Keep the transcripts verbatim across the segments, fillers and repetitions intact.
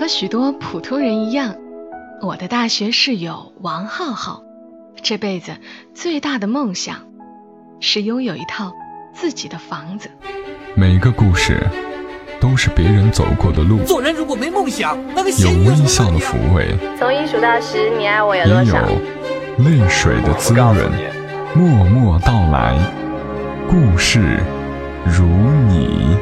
和许多普通人一样，我的大学室友王浩浩，这辈子最大的梦想是拥有一套自己的房子。每个故事都是别人走过的路。做人如果没梦想，那个有微笑的抚慰，从一数到十，你爱我有多少？也有泪水的滋润，默默到来，故事如你。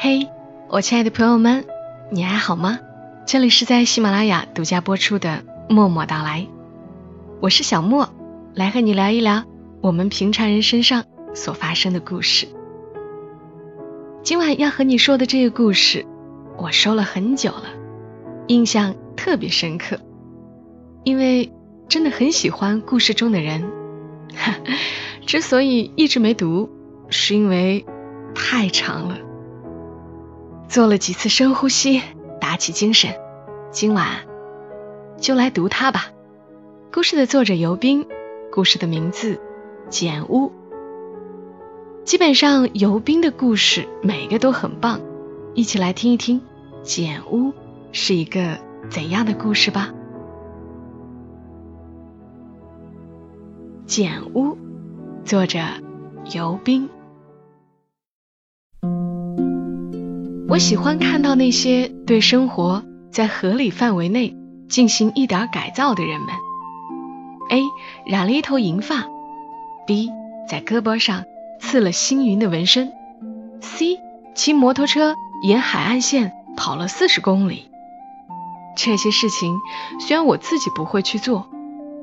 嘿、hey, 我亲爱的朋友们，你还好吗？这里是在喜马拉雅独家播出的默默到来，我是小莫，来和你聊一聊我们平常人身上所发生的故事。今晚要和你说的这个故事，我收了很久了，印象特别深刻，因为真的很喜欢故事中的人。之所以一直没读，是因为太长了。做了几次深呼吸，打起精神，今晚就来读它吧。故事的作者尤斌，故事的名字简屋。基本上尤斌的故事每个都很棒，一起来听一听简屋是一个怎样的故事吧。简屋，作者尤斌。我喜欢看到那些对生活在合理范围内进行一点改造的人们。 A 染了一头银发， B 在胳膊上刺了星云的纹身， C 骑摩托车沿海岸线跑了四十公里。这些事情虽然我自己不会去做，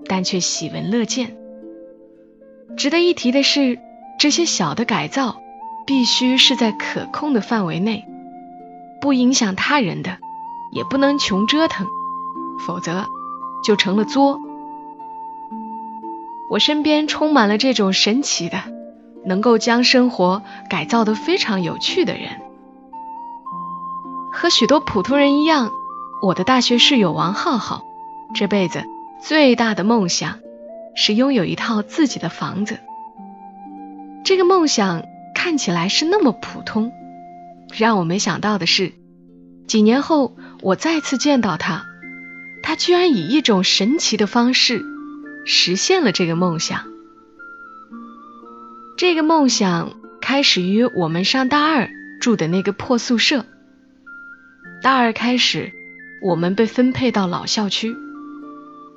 但却喜闻乐见。值得一提的是，这些小的改造必须是在可控的范围内，不影响他人的，也不能穷折腾，否则就成了作。我身边充满了这种神奇的能够将生活改造得非常有趣的人。和许多普通人一样，我的大学室友王浩浩，这辈子最大的梦想是拥有一套自己的房子。这个梦想看起来是那么普通，让我没想到的是，几年后我再次见到他，他居然以一种神奇的方式实现了这个梦想。这个梦想开始于我们上大二住的那个破宿舍。大二开始，我们被分配到老校区，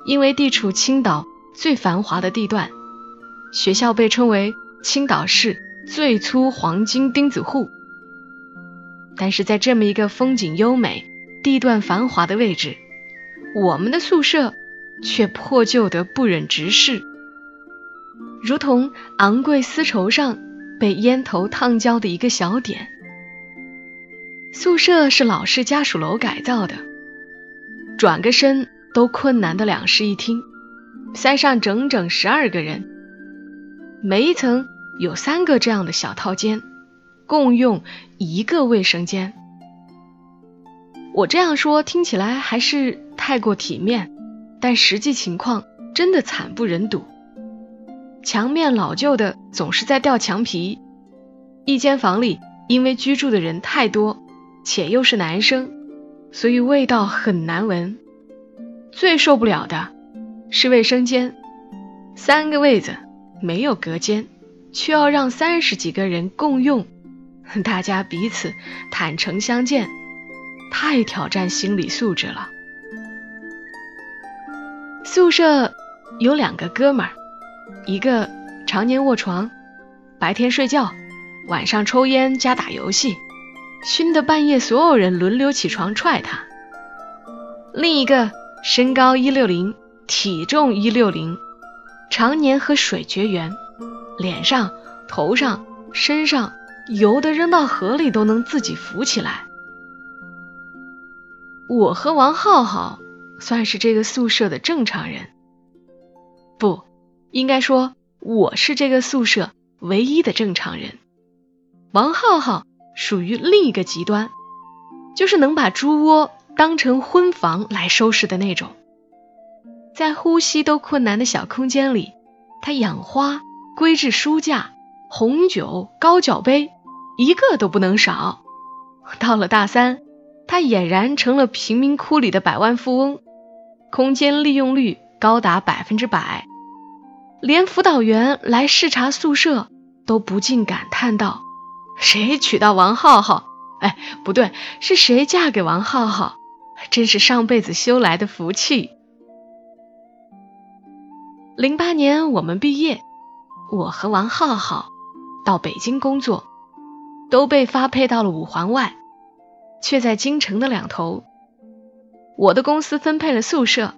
因为地处青岛最繁华的地段，学校被称为青岛市最粗黄金钉子户。但是在这么一个风景优美、地段繁华的位置，我们的宿舍却破旧得不忍直视，如同昂贵丝绸上被烟头烫焦的一个小点。宿舍是老式家属楼改造的，转个身都困难的两室一厅，塞上整整十二个人，每一层有三个这样的小套间，共用一个卫生间。我这样说听起来还是太过体面，但实际情况真的惨不忍睹。墙面老旧的总是在掉墙皮，一间房里因为居住的人太多，且又是男生，所以味道很难闻。最受不了的是卫生间，三个位子没有隔间，却要让三十几个人共用，大家彼此坦诚相见，太挑战心理素质了。宿舍有两个哥们儿，一个常年卧床，白天睡觉，晚上抽烟加打游戏，熏得半夜所有人轮流起床踹他。另一个身高一百六十，体重一百六十，常年和水绝缘，脸上、头上、身上油的扔到河里都能自己浮起来。我和王浩浩算是这个宿舍的正常人，不，应该说我是这个宿舍唯一的正常人。王浩浩属于另一个极端，就是能把猪窝当成婚房来收拾的那种。在呼吸都困难的小空间里，他养花、规制书架、红酒、高脚杯，一个都不能少，到了大三，他俨然成了贫民窟里的百万富翁，空间利用率高达百分之百，连辅导员来视察宿舍都不禁感叹道：谁娶到王浩浩？哎，不对，是谁嫁给王浩浩？真是上辈子修来的福气。零八年我们毕业，我和王浩浩到北京工作，都被发配到了五环外，却在京城的两头。我的公司分配了宿舍，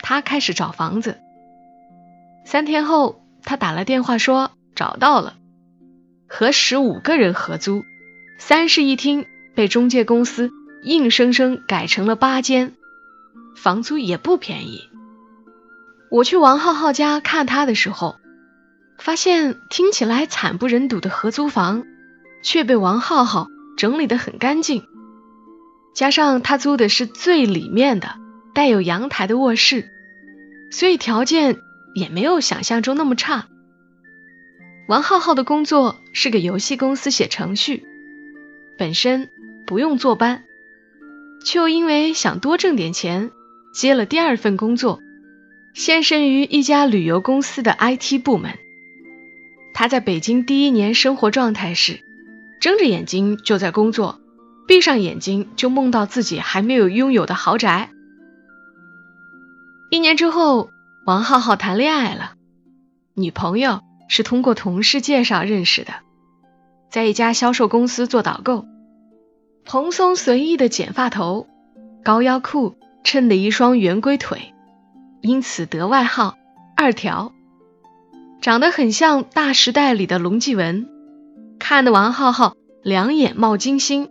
他开始找房子。三天后，他打来电话说找到了，和十五个人合租，三室一厅被中介公司硬生生改成了八间，房租也不便宜。我去王浩浩家看他的时候，发现听起来惨不忍睹的合租房却被王浩浩整理得很干净，加上他租的是最里面的带有阳台的卧室，所以条件也没有想象中那么差。王浩浩的工作是给游戏公司写程序，本身不用坐班，却又因为想多挣点钱，接了第二份工作，现身于一家旅游公司的 I T 部门。他在北京第一年生活状态是睁着眼睛就在工作，闭上眼睛就梦到自己还没有拥有的豪宅。一年之后，王浩浩谈恋爱了，女朋友是通过同事介绍认识的，在一家销售公司做导购。蓬松随意的剪发头，高腰裤衬的一双圆规腿，因此得外号二条，长得很像大时代里的龙继文，看得王浩浩两眼冒金星。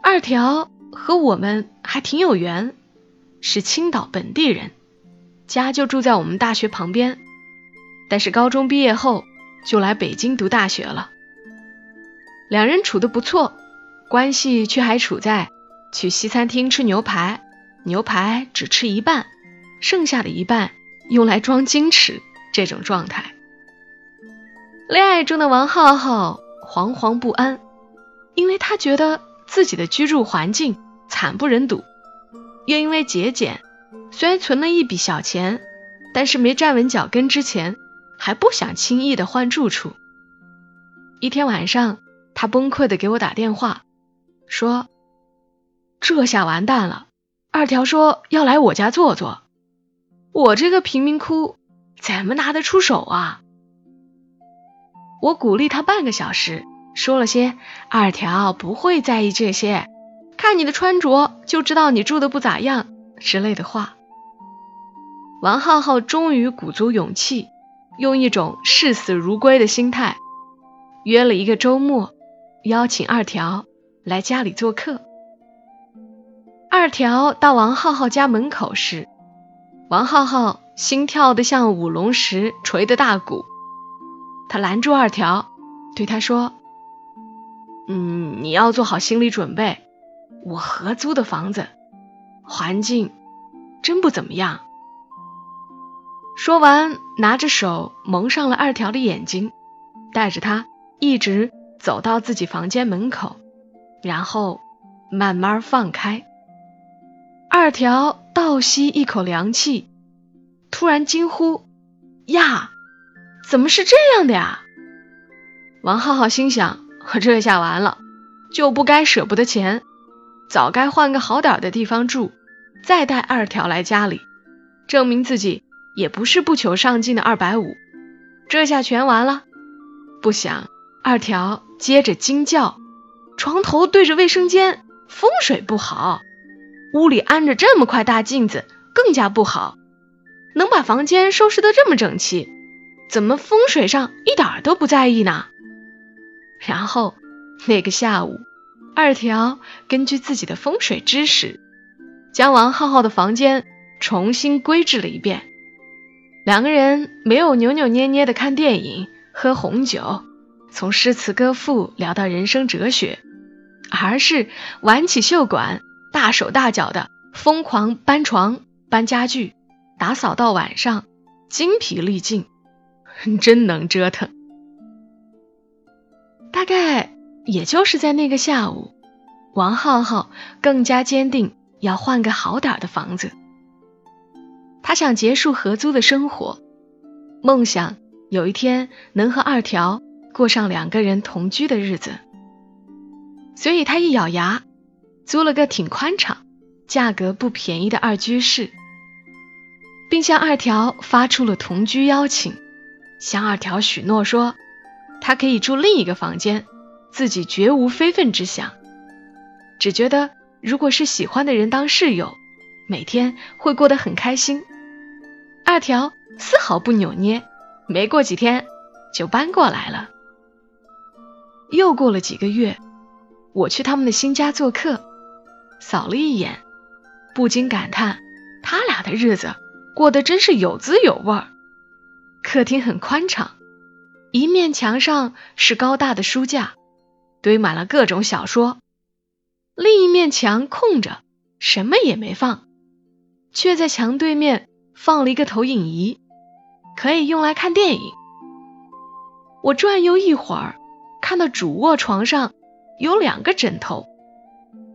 二条和我们还挺有缘，是青岛本地人，家就住在我们大学旁边，但是高中毕业后就来北京读大学了。两人处得不错，关系却还处在去西餐厅吃牛排，牛排只吃一半，剩下的一半用来装矜持这种状态。恋爱中的王浩浩惶惶不安，因为他觉得自己的居住环境惨不忍睹，又因为节俭，虽然存了一笔小钱，但是没站稳脚跟之前还不想轻易的换住处。一天晚上，他崩溃的给我打电话说，这下完蛋了，二条说要来我家坐坐，我这个贫民窟怎么拿得出手啊？我鼓励他半个小时，说了些二条不会在意这些，看你的穿着就知道你住得不咋样之类的话。王浩浩终于鼓足勇气，用一种视死如归的心态约了一个周末，邀请二条来家里做客。二条到王浩浩家门口时，王浩浩心跳得像五龙石锤的大鼓，他拦住二条，对他说，嗯，你要做好心理准备，我合租的房子环境真不怎么样。说完拿着手蒙上了二条的眼睛，带着他一直走到自己房间门口，然后慢慢放开。二条倒吸一口凉气，突然惊呼，呀，怎么是这样的呀？王浩浩心想，这下完了，就不该舍不得钱，早该换个好点的地方住，再带二条来家里，证明自己也不是不求上进的二百五，这下全完了。不想二条接着惊叫，床头对着卫生间，风水不好，屋里安着这么块大镜子更加不好，能把房间收拾得这么整齐，怎么风水上一点都不在意呢？然后那个下午，二条根据自己的风水知识，将王浩浩的房间重新规制了一遍。两个人没有扭扭捏捏的看电影、喝红酒，从诗词歌赋聊到人生哲学，而是挽起袖管，大手大脚的疯狂搬床、搬家具，打扫到晚上，精疲力尽。真能折腾。大概也就是在那个下午，王浩浩更加坚定要换个好点的房子。他想结束合租的生活，梦想有一天能和二条过上两个人同居的日子。所以他一咬牙，租了个挺宽敞、价格不便宜的二居室，并向二条发出了同居邀请，向二条许诺说，他可以住另一个房间，自己绝无非分之想，只觉得如果是喜欢的人当室友，每天会过得很开心。二条丝毫不扭捏，没过几天就搬过来了。又过了几个月，我去他们的新家做客，扫了一眼，不禁感叹，他俩的日子过得真是有滋有味儿。客厅很宽敞，一面墙上是高大的书架，堆满了各种小说，另一面墙空着，什么也没放，却在墙对面放了一个投影仪，可以用来看电影。我转悠一会儿，看到主卧床上有两个枕头，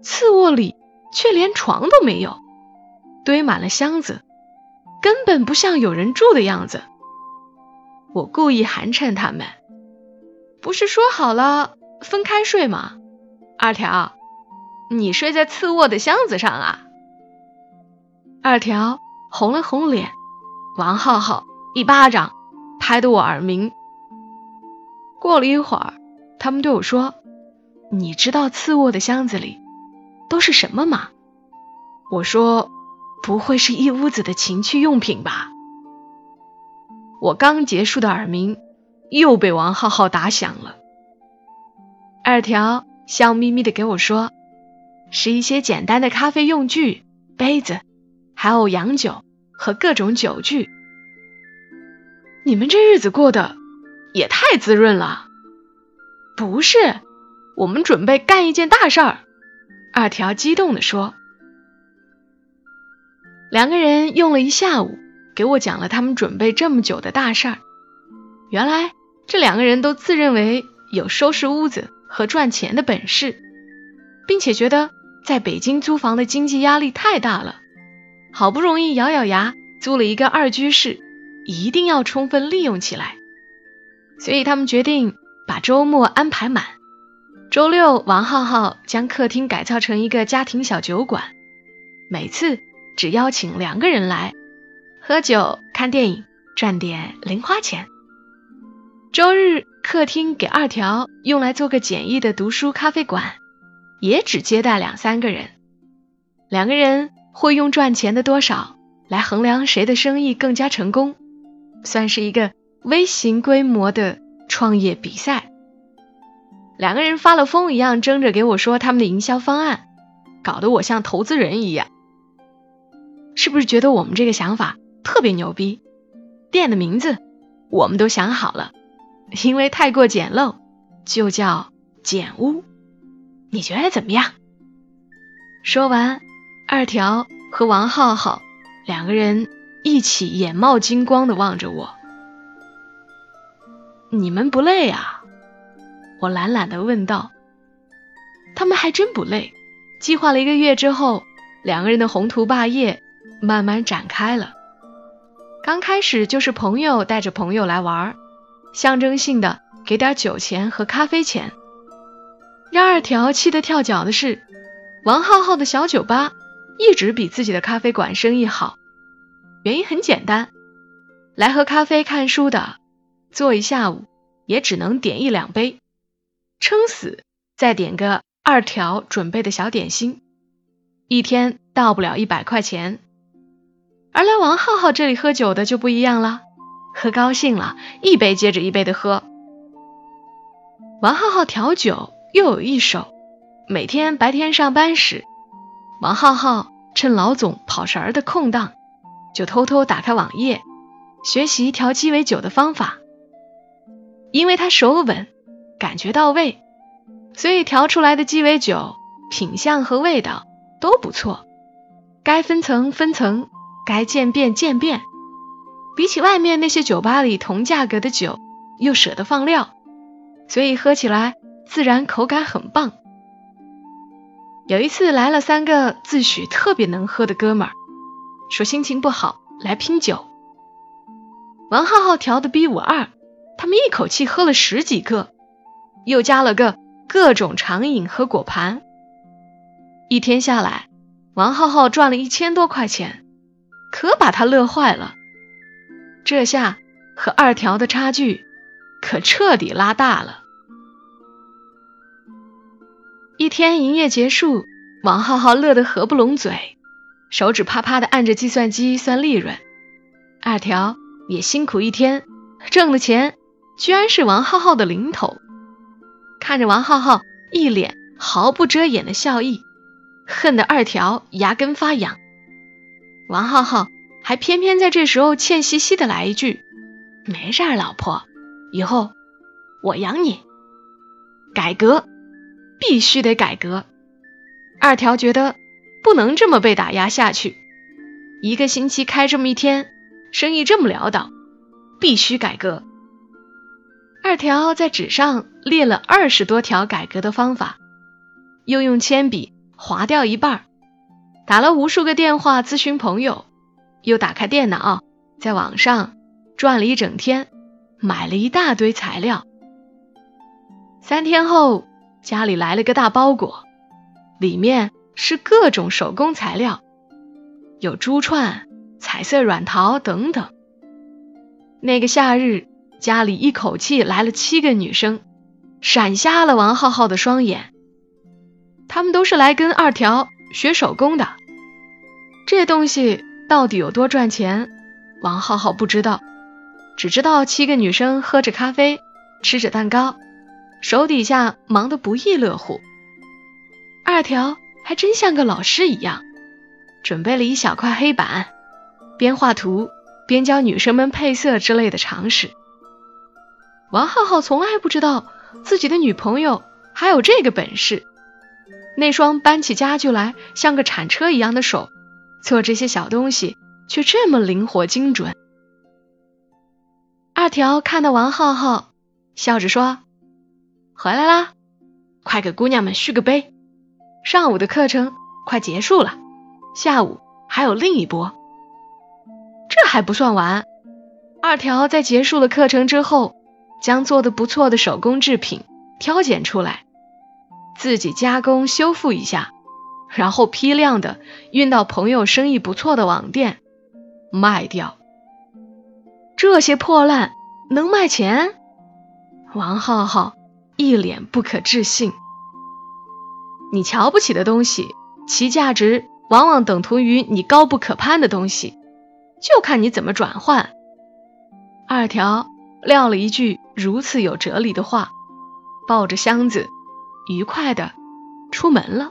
次卧里却连床都没有，堆满了箱子，根本不像有人住的样子。我故意寒碜他们，不是说好了分开睡吗？二条，你睡在次卧的箱子上啊。二条红了红脸，王浩浩一巴掌拍得我耳鸣。过了一会儿，他们对我说，你知道次卧的箱子里都是什么吗？我说，不会是一屋子的情趣用品吧？我刚结束的耳鸣又被王浩浩打响了。二条笑眯眯地给我说，是一些简单的咖啡用具、杯子，还有洋酒和各种酒具。你们这日子过得也太滋润了。不是，我们准备干一件大事儿。二条激动地说。两个人用了一下午给我讲了他们准备这么久的大事儿。原来这两个人都自认为有收拾屋子和赚钱的本事，并且觉得在北京租房的经济压力太大了，好不容易咬咬牙租了一个二居室，一定要充分利用起来。所以他们决定把周末安排满。周六，王浩浩将客厅改造成一个家庭小酒馆，每次只邀请两个人来喝酒看电影，赚点零花钱。周日，客厅给二条用来做个简易的读书咖啡馆，也只接待两三个人。两个人会用赚钱的多少来衡量谁的生意更加成功，算是一个微型规模的创业比赛。两个人发了疯一样争着给我说他们的营销方案，搞得我像投资人一样。是不是觉得我们这个想法特别牛逼？店的名字我们都想好了，因为太过简陋，就叫简屋。你觉得怎么样？说完，二条和王浩浩两个人一起眼冒金光地望着我。你们不累啊？我懒懒地问道。他们还真不累。计划了一个月之后，两个人的宏图霸业慢慢展开了。刚开始就是朋友带着朋友来玩，象征性的给点酒钱和咖啡钱。让二条气得跳脚的是，王浩浩的小酒吧一直比自己的咖啡馆生意好。原因很简单，来喝咖啡看书的，坐一下午也只能点一两杯，撑死再点个二条准备的小点心，一天到不了一百块钱。而来王浩浩这里喝酒的就不一样了，喝高兴了，一杯接着一杯的喝。王浩浩调酒又有一手，每天白天上班时，王浩浩趁老总跑神儿的空档，就偷偷打开网页学习调鸡尾酒的方法。因为他手稳，感觉到位，所以调出来的鸡尾酒品相和味道都不错，该分层分层，该渐变渐变。比起外面那些酒吧里同价格的酒，又舍得放料，所以喝起来自然口感很棒。有一次来了三个自诩特别能喝的哥们儿，说心情不好来拼酒。王浩浩调的 B五十二， 他们一口气喝了十几个，又加了个各种长饮和果盘。一天下来，王浩浩赚了一千多块钱，可把他乐坏了。这下和二条的差距可彻底拉大了。一天营业结束，王浩浩乐得合不拢嘴，手指啪啪地按着计算机算利润。二条也辛苦一天，挣的钱居然是王浩浩的零头。看着王浩浩一脸毫不遮掩的笑意，恨得二条牙根发痒。王浩浩还偏偏在这时候欠兮兮的来一句：“没事儿，老婆，以后我养你。”改革，必须得改革。二条觉得不能这么被打压下去，一个星期开这么一天，生意这么潦倒，必须改革。二条在纸上列了二十多条改革的方法，又用铅笔划掉一半，打了无数个电话咨询朋友，又打开电脑，在网上转了一整天，买了一大堆材料。三天后，家里来了个大包裹，里面是各种手工材料，有珠串、彩色软陶等等。那个夏日，家里一口气来了七个女生，闪瞎了王浩浩的双眼。她们都是来跟二条学手工的。这东西到底有多赚钱，王浩浩不知道，只知道七个女生喝着咖啡，吃着蛋糕，手底下忙得不亦乐乎。二条还真像个老师一样，准备了一小块黑板，边画图边教女生们配色之类的常识。王浩浩从来不知道自己的女朋友还有这个本事，那双搬起家具来像个铲车一样的手，做这些小东西却这么灵活精准。二条看到王浩浩，笑着说：“回来啦，快给姑娘们续个杯，上午的课程快结束了，下午还有另一波。”这还不算完，二条在结束了课程之后，将做得不错的手工制品挑拣出来，自己加工修复一下，然后批量的运到朋友生意不错的网店卖掉。这些破烂能卖钱？王浩浩一脸不可置信。你瞧不起的东西，其价值往往等同于你高不可攀的东西，就看你怎么转换。二条撂了一句如此有哲理的话，抱着箱子愉快地出门了。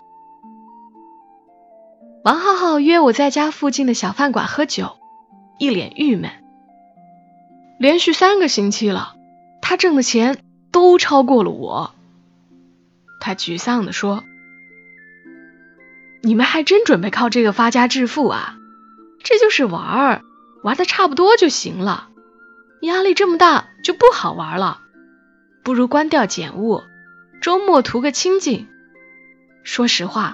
王浩浩约我在家附近的小饭馆喝酒，一脸郁闷。连续三个星期了，他挣的钱都超过了我。他沮丧地说：“你们还真准备靠这个发家致富啊？这就是玩儿，玩的差不多就行了，压力这么大就不好玩了，不如关掉捡物，周末图个清静。说实话，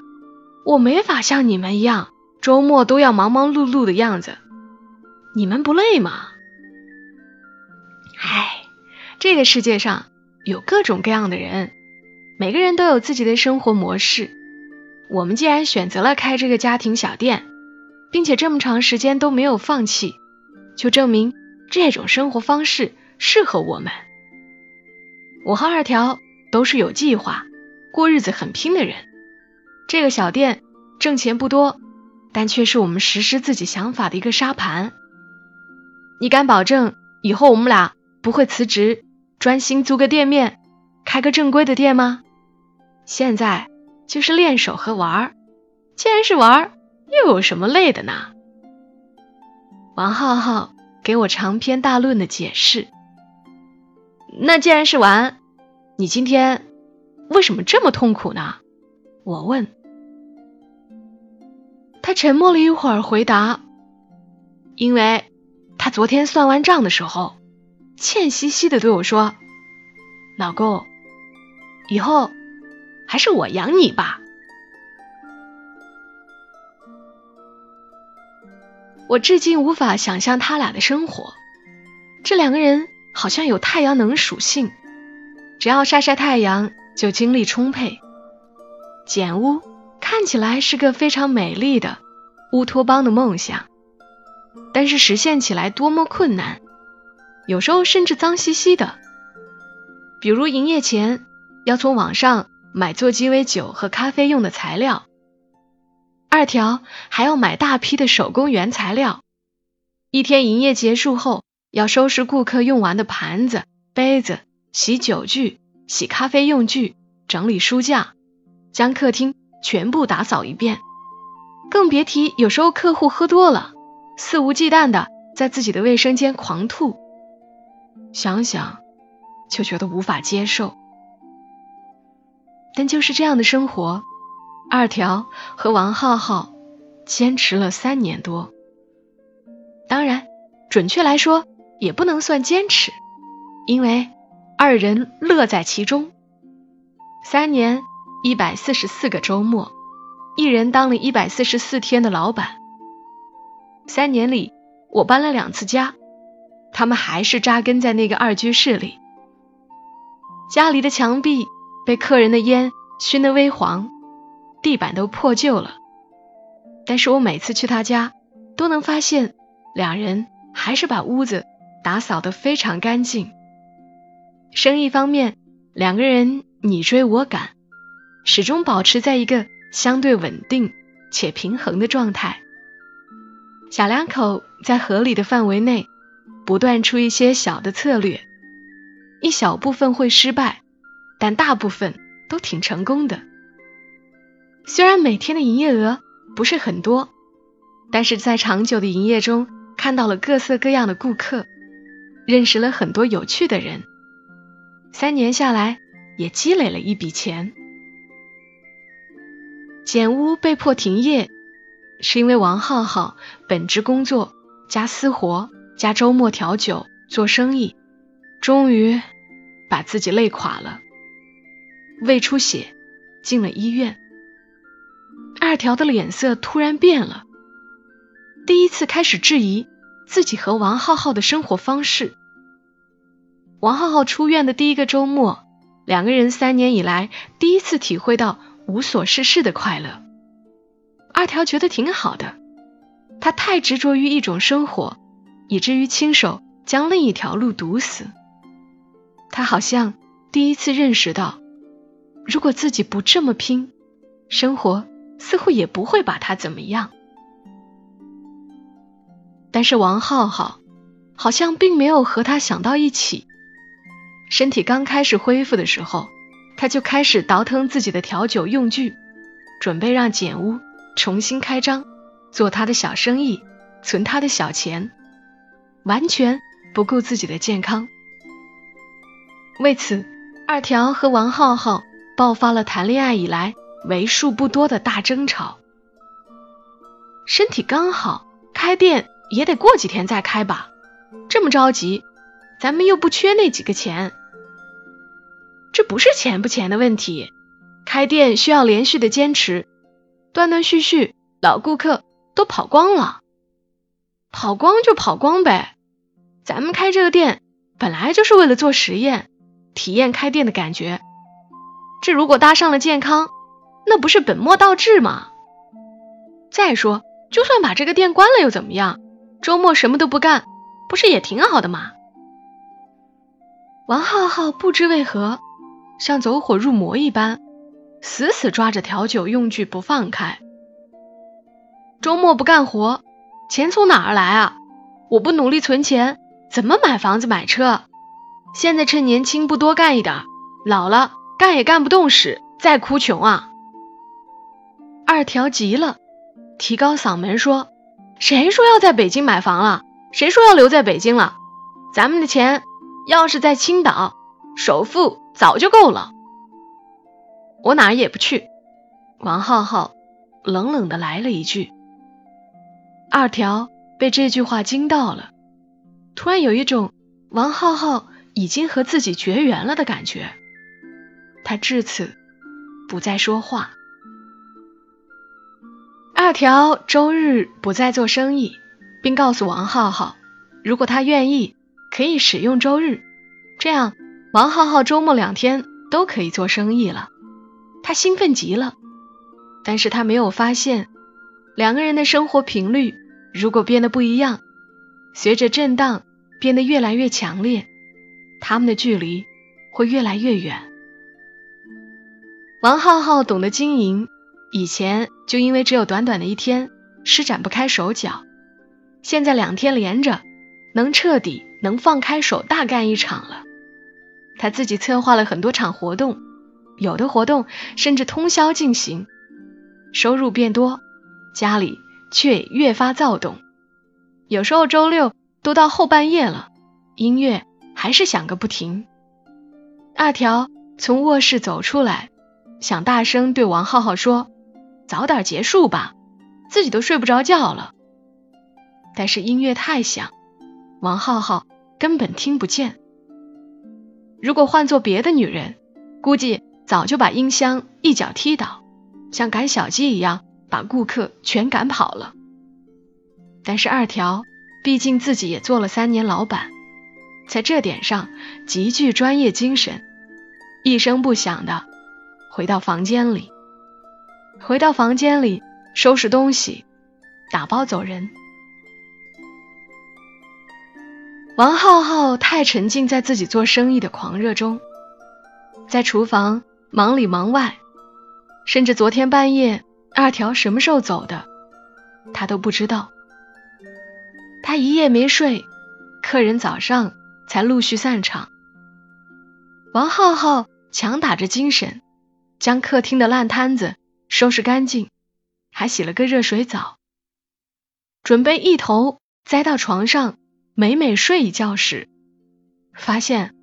我没法像你们一样，周末都要忙忙碌碌的样子，你们不累吗？”唉，这个世界上有各种各样的人，每个人都有自己的生活模式，我们既然选择了开这个家庭小店，并且这么长时间都没有放弃，就证明这种生活方式适合我们。我和二条都是有计划，过日子很拼的人。这个小店挣钱不多，但却是我们实施自己想法的一个沙盘。你敢保证以后我们俩不会辞职，专心租个店面，开个正规的店吗？现在就是练手和玩，既然是玩，又有什么累的呢？王浩浩给我长篇大论的解释。那既然是玩，你今天为什么这么痛苦呢？我问。他沉默了一会儿回答：因为他昨天算完账的时候，欠兮兮地对我说：“老公，以后还是我养你吧。我至今无法想象他俩的生活，这两个人好像有太阳能属性，只要晒晒太阳就精力充沛。简屋看起来是个非常美丽的乌托邦的梦想，但是实现起来多么困难，有时候甚至脏兮兮的。比如营业前要从网上买做鸡尾酒和咖啡用的材料，二条还要买大批的手工原材料，一天营业结束后要收拾顾客用完的盘子、杯子，洗酒具、洗咖啡用具，整理书架，将客厅全部打扫一遍。更别提有时候客户喝多了，肆无忌惮地在自己的卫生间狂吐，想想就觉得无法接受。但就是这样的生活，二条和王浩浩坚持了三年多。当然，准确来说也不能算坚持，因为二人乐在其中。三年一百四十四个周末，一人当了一百四十四天的老板。三年里我搬了两次家，他们还是扎根在那个二居室里。家里的墙壁被客人的烟熏得微黄，地板都破旧了，但是我每次去他家都能发现两人还是把屋子打扫得非常干净。生意方面，两个人你追我赶，始终保持在一个相对稳定且平衡的状态。小两口在合理的范围内不断出一些小的策略，一小部分会失败，但大部分都挺成功的。虽然每天的营业额不是很多，但是在长久的营业中看到了各色各样的顾客，认识了很多有趣的人，三年下来也积累了一笔钱。简屋被迫停业，是因为王浩浩本职工作加私活加周末调酒做生意，终于把自己累垮了，胃出血进了医院。二条的脸色突然变了，第一次开始质疑自己和王浩浩的生活方式。王浩浩出院的第一个周末，两个人三年以来第一次体会到无所事事的快乐。二条觉得挺好的，她太执着于一种生活，以至于亲手将另一条路堵死。她好像第一次认识到，如果自己不这么拼，生活似乎也不会把她怎么样。但是王浩浩好像并没有和她想到一起。身体刚开始恢复的时候，他就开始倒腾自己的调酒用具，准备让简屋重新开张，做他的小生意，存他的小钱，完全不顾自己的健康。为此，二条和王浩浩爆发了谈恋爱以来为数不多的大争吵。身体刚好，开店也得过几天再开吧，这么着急，咱们又不缺那几个钱。这不是钱不钱的问题，开店需要连续的坚持，断断续续，老顾客都跑光了。跑光就跑光呗，咱们开这个店本来就是为了做实验，体验开店的感觉。这如果搭上了健康，那不是本末倒置吗？再说，就算把这个店关了又怎么样？周末什么都不干，不是也挺好的吗？王浩浩不知为何像走火入魔一般，死死抓着调酒用具不放开。周末不干活，钱从哪儿来啊？我不努力存钱，怎么买房子买车？现在趁年轻不多干一点，老了干也干不动时，再哭穷啊！二条急了，提高嗓门说：“谁说要在北京买房了？谁说要留在北京了？咱们的钱要是在青岛，首付早就够了。”我哪儿也不去，王浩浩冷冷地来了一句。二条被这句话惊到了，突然有一种王浩浩已经和自己绝缘了的感觉。他至此不再说话。二条周日不再做生意，并告诉王浩浩，如果他愿意，可以使用周日，这样王浩浩周末两天都可以做生意了。他兴奋极了，但是他没有发现，两个人的生活频率如果变得不一样，随着震荡变得越来越强烈，他们的距离会越来越远。王浩浩懂得经营，以前就因为只有短短的一天施展不开手脚，现在两天连着能彻底能放开手大干一场了。他自己策划了很多场活动，有的活动甚至通宵进行，收入变多，家里却越发躁动。有时候周六都到后半夜了，音乐还是响个不停。二条从卧室走出来，想大声对王浩浩说，早点结束吧，自己都睡不着觉了。但是音乐太响，王浩浩根本听不见。如果换做别的女人，估计早就把音箱一脚踢倒，像赶小鸡一样把顾客全赶跑了。但是二条毕竟自己也做了三年老板，在这点上极具专业精神，一声不响的回到房间里回到房间里收拾东西，打包走人。王浩浩太沉浸在自己做生意的狂热中，在厨房忙里忙外，甚至昨天半夜二条什么时候走的他都不知道。他一夜没睡，客人早上才陆续散场。王浩浩强打着精神将客厅的烂摊子收拾干净，还洗了个热水澡，准备一头栽到床上美美睡一觉时，发现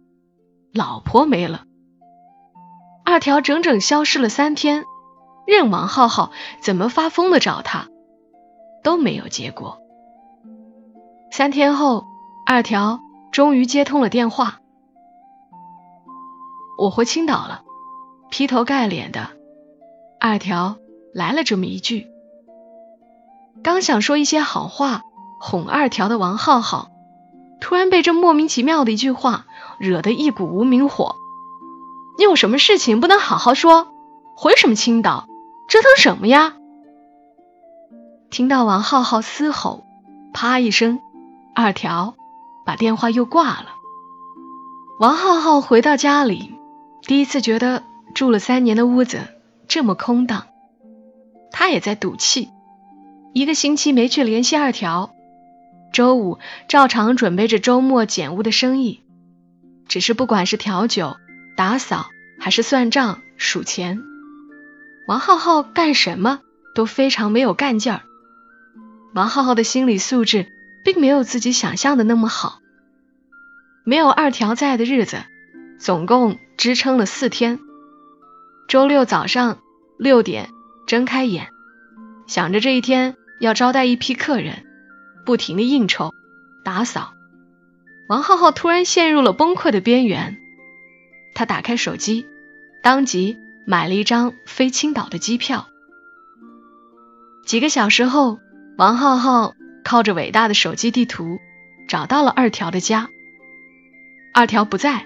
老婆没了。二条整整消失了三天，任王浩浩怎么发疯的找他都没有结果。三天后，二条终于接通了电话。我回青岛了，劈头盖脸的二条来了这么一句。刚想说一些好话哄二条的王浩浩，突然被这莫名其妙的一句话惹得一股无名火。你有什么事情不能好好说？回什么青岛？折腾什么呀？听到王浩浩嘶吼，啪一声，二条把电话又挂了。王浩浩回到家里，第一次觉得住了三年的屋子这么空荡。他也在赌气，一个星期没去联系二条，周五照常准备着周末捡屋的生意，只是不管是调酒、打扫还是算账数钱，王浩浩干什么都非常没有干劲儿。王浩浩的心理素质并没有自己想象的那么好。没有二条在的日子总共支撑了四天。周六早上六点睁开眼，想着这一天要招待一批客人，不停地应酬打扫，王浩浩突然陷入了崩溃的边缘。他打开手机，当即买了一张飞青岛的机票。几个小时后，王浩浩靠着伟大的手机地图找到了二条的家。二条不在，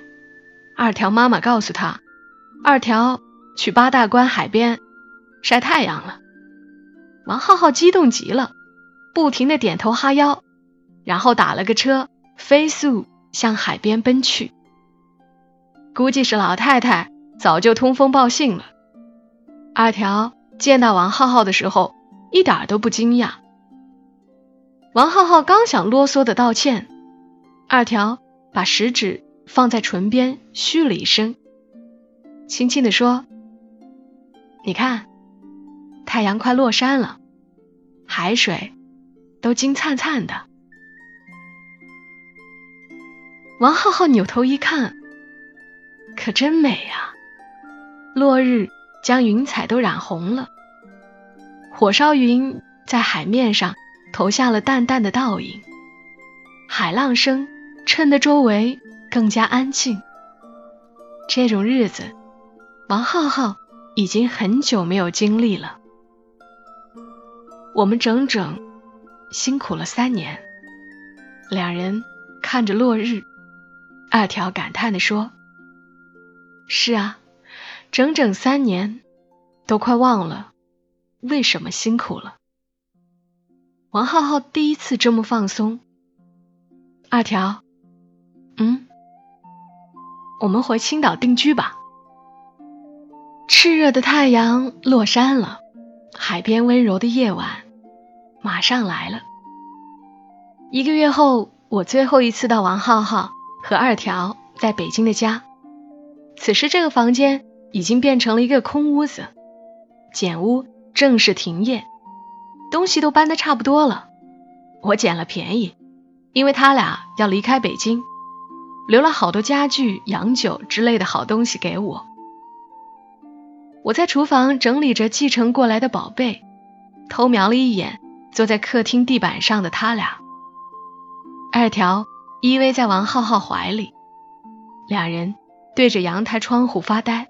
二条妈妈告诉他，二条去八大关海边晒太阳了。王浩浩激动极了，不停地点头哈腰，然后打了个车飞速向海边奔去。估计是老太太早就通风报信了。二条见到王浩浩的时候一点都不惊讶。王浩浩刚想啰嗦的道歉，二条把食指放在唇边嘘了一声，轻轻地说，你看，太阳快落山了，海水都金灿灿的。王浩浩扭头一看，可真美啊，落日将云彩都染红了，火烧云在海面上投下了淡淡的倒影，海浪声衬得周围更加安静。这种日子王浩浩已经很久没有经历了。我们整整辛苦了三年。两人看着落日，二条感叹地说：是啊，整整三年，都快忘了为什么辛苦了。王浩浩第一次这么放松。二条，嗯，我们回青岛定居吧。炽热的太阳落山了，海边温柔的夜晚马上来了。一个月后，我最后一次到王浩浩和二条在北京的家。此时这个房间已经变成了一个空屋子，简屋正式停业，东西都搬得差不多了。我捡了便宜，因为他俩要离开北京，留了好多家具、洋酒之类的好东西给我。我在厨房整理着继承过来的宝贝，偷瞄了一眼坐在客厅地板上的他俩。二条依偎在王浩浩怀里，俩人对着阳台窗户发呆。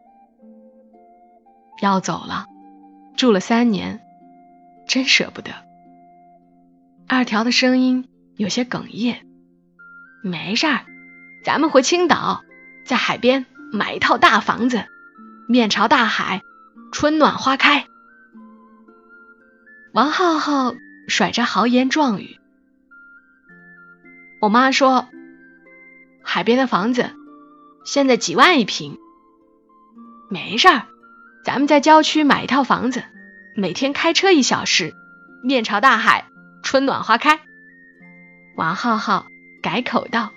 要走了，住了三年，真舍不得。二条的声音有些哽咽：没事儿，咱们回青岛，在海边买一套大房子，面朝大海，春暖花开。王浩浩甩着豪言壮语：我妈说，海边的房子现在几万一平。没事儿，咱们在郊区买一套房子，每天开车一小时，面朝大海，春暖花开。王浩浩改口道。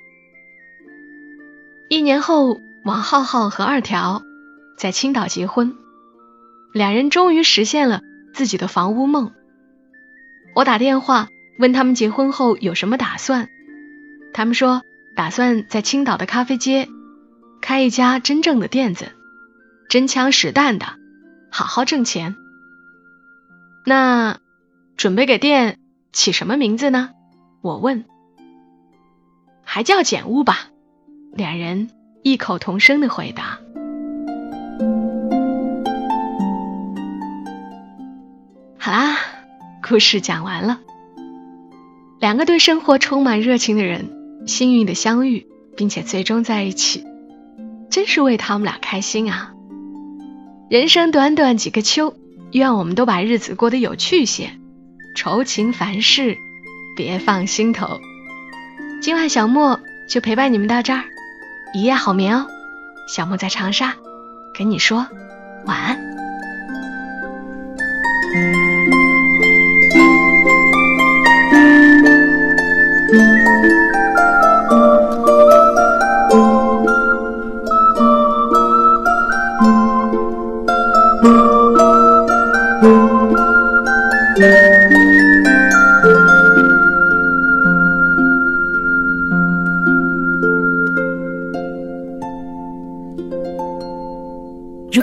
一年后，王浩浩和二条在青岛结婚，两人终于实现了自己的房屋梦。我打电话问他们结婚后有什么打算，他们说打算在青岛的咖啡街开一家真正的店子，真枪实弹的好好挣钱。那准备给店起什么名字呢？我问。还叫简屋吧，两人异口同声地回答。好啦，故事讲完了。两个对生活充满热情的人幸运地相遇，并且最终在一起，真是为他们俩开心啊。人生短短几个秋，愿我们都把日子过得有趣些，愁情烦事别放心头。今晚小莫就陪伴你们到这儿，一夜好眠哦。小莫在长沙跟你说晚安。如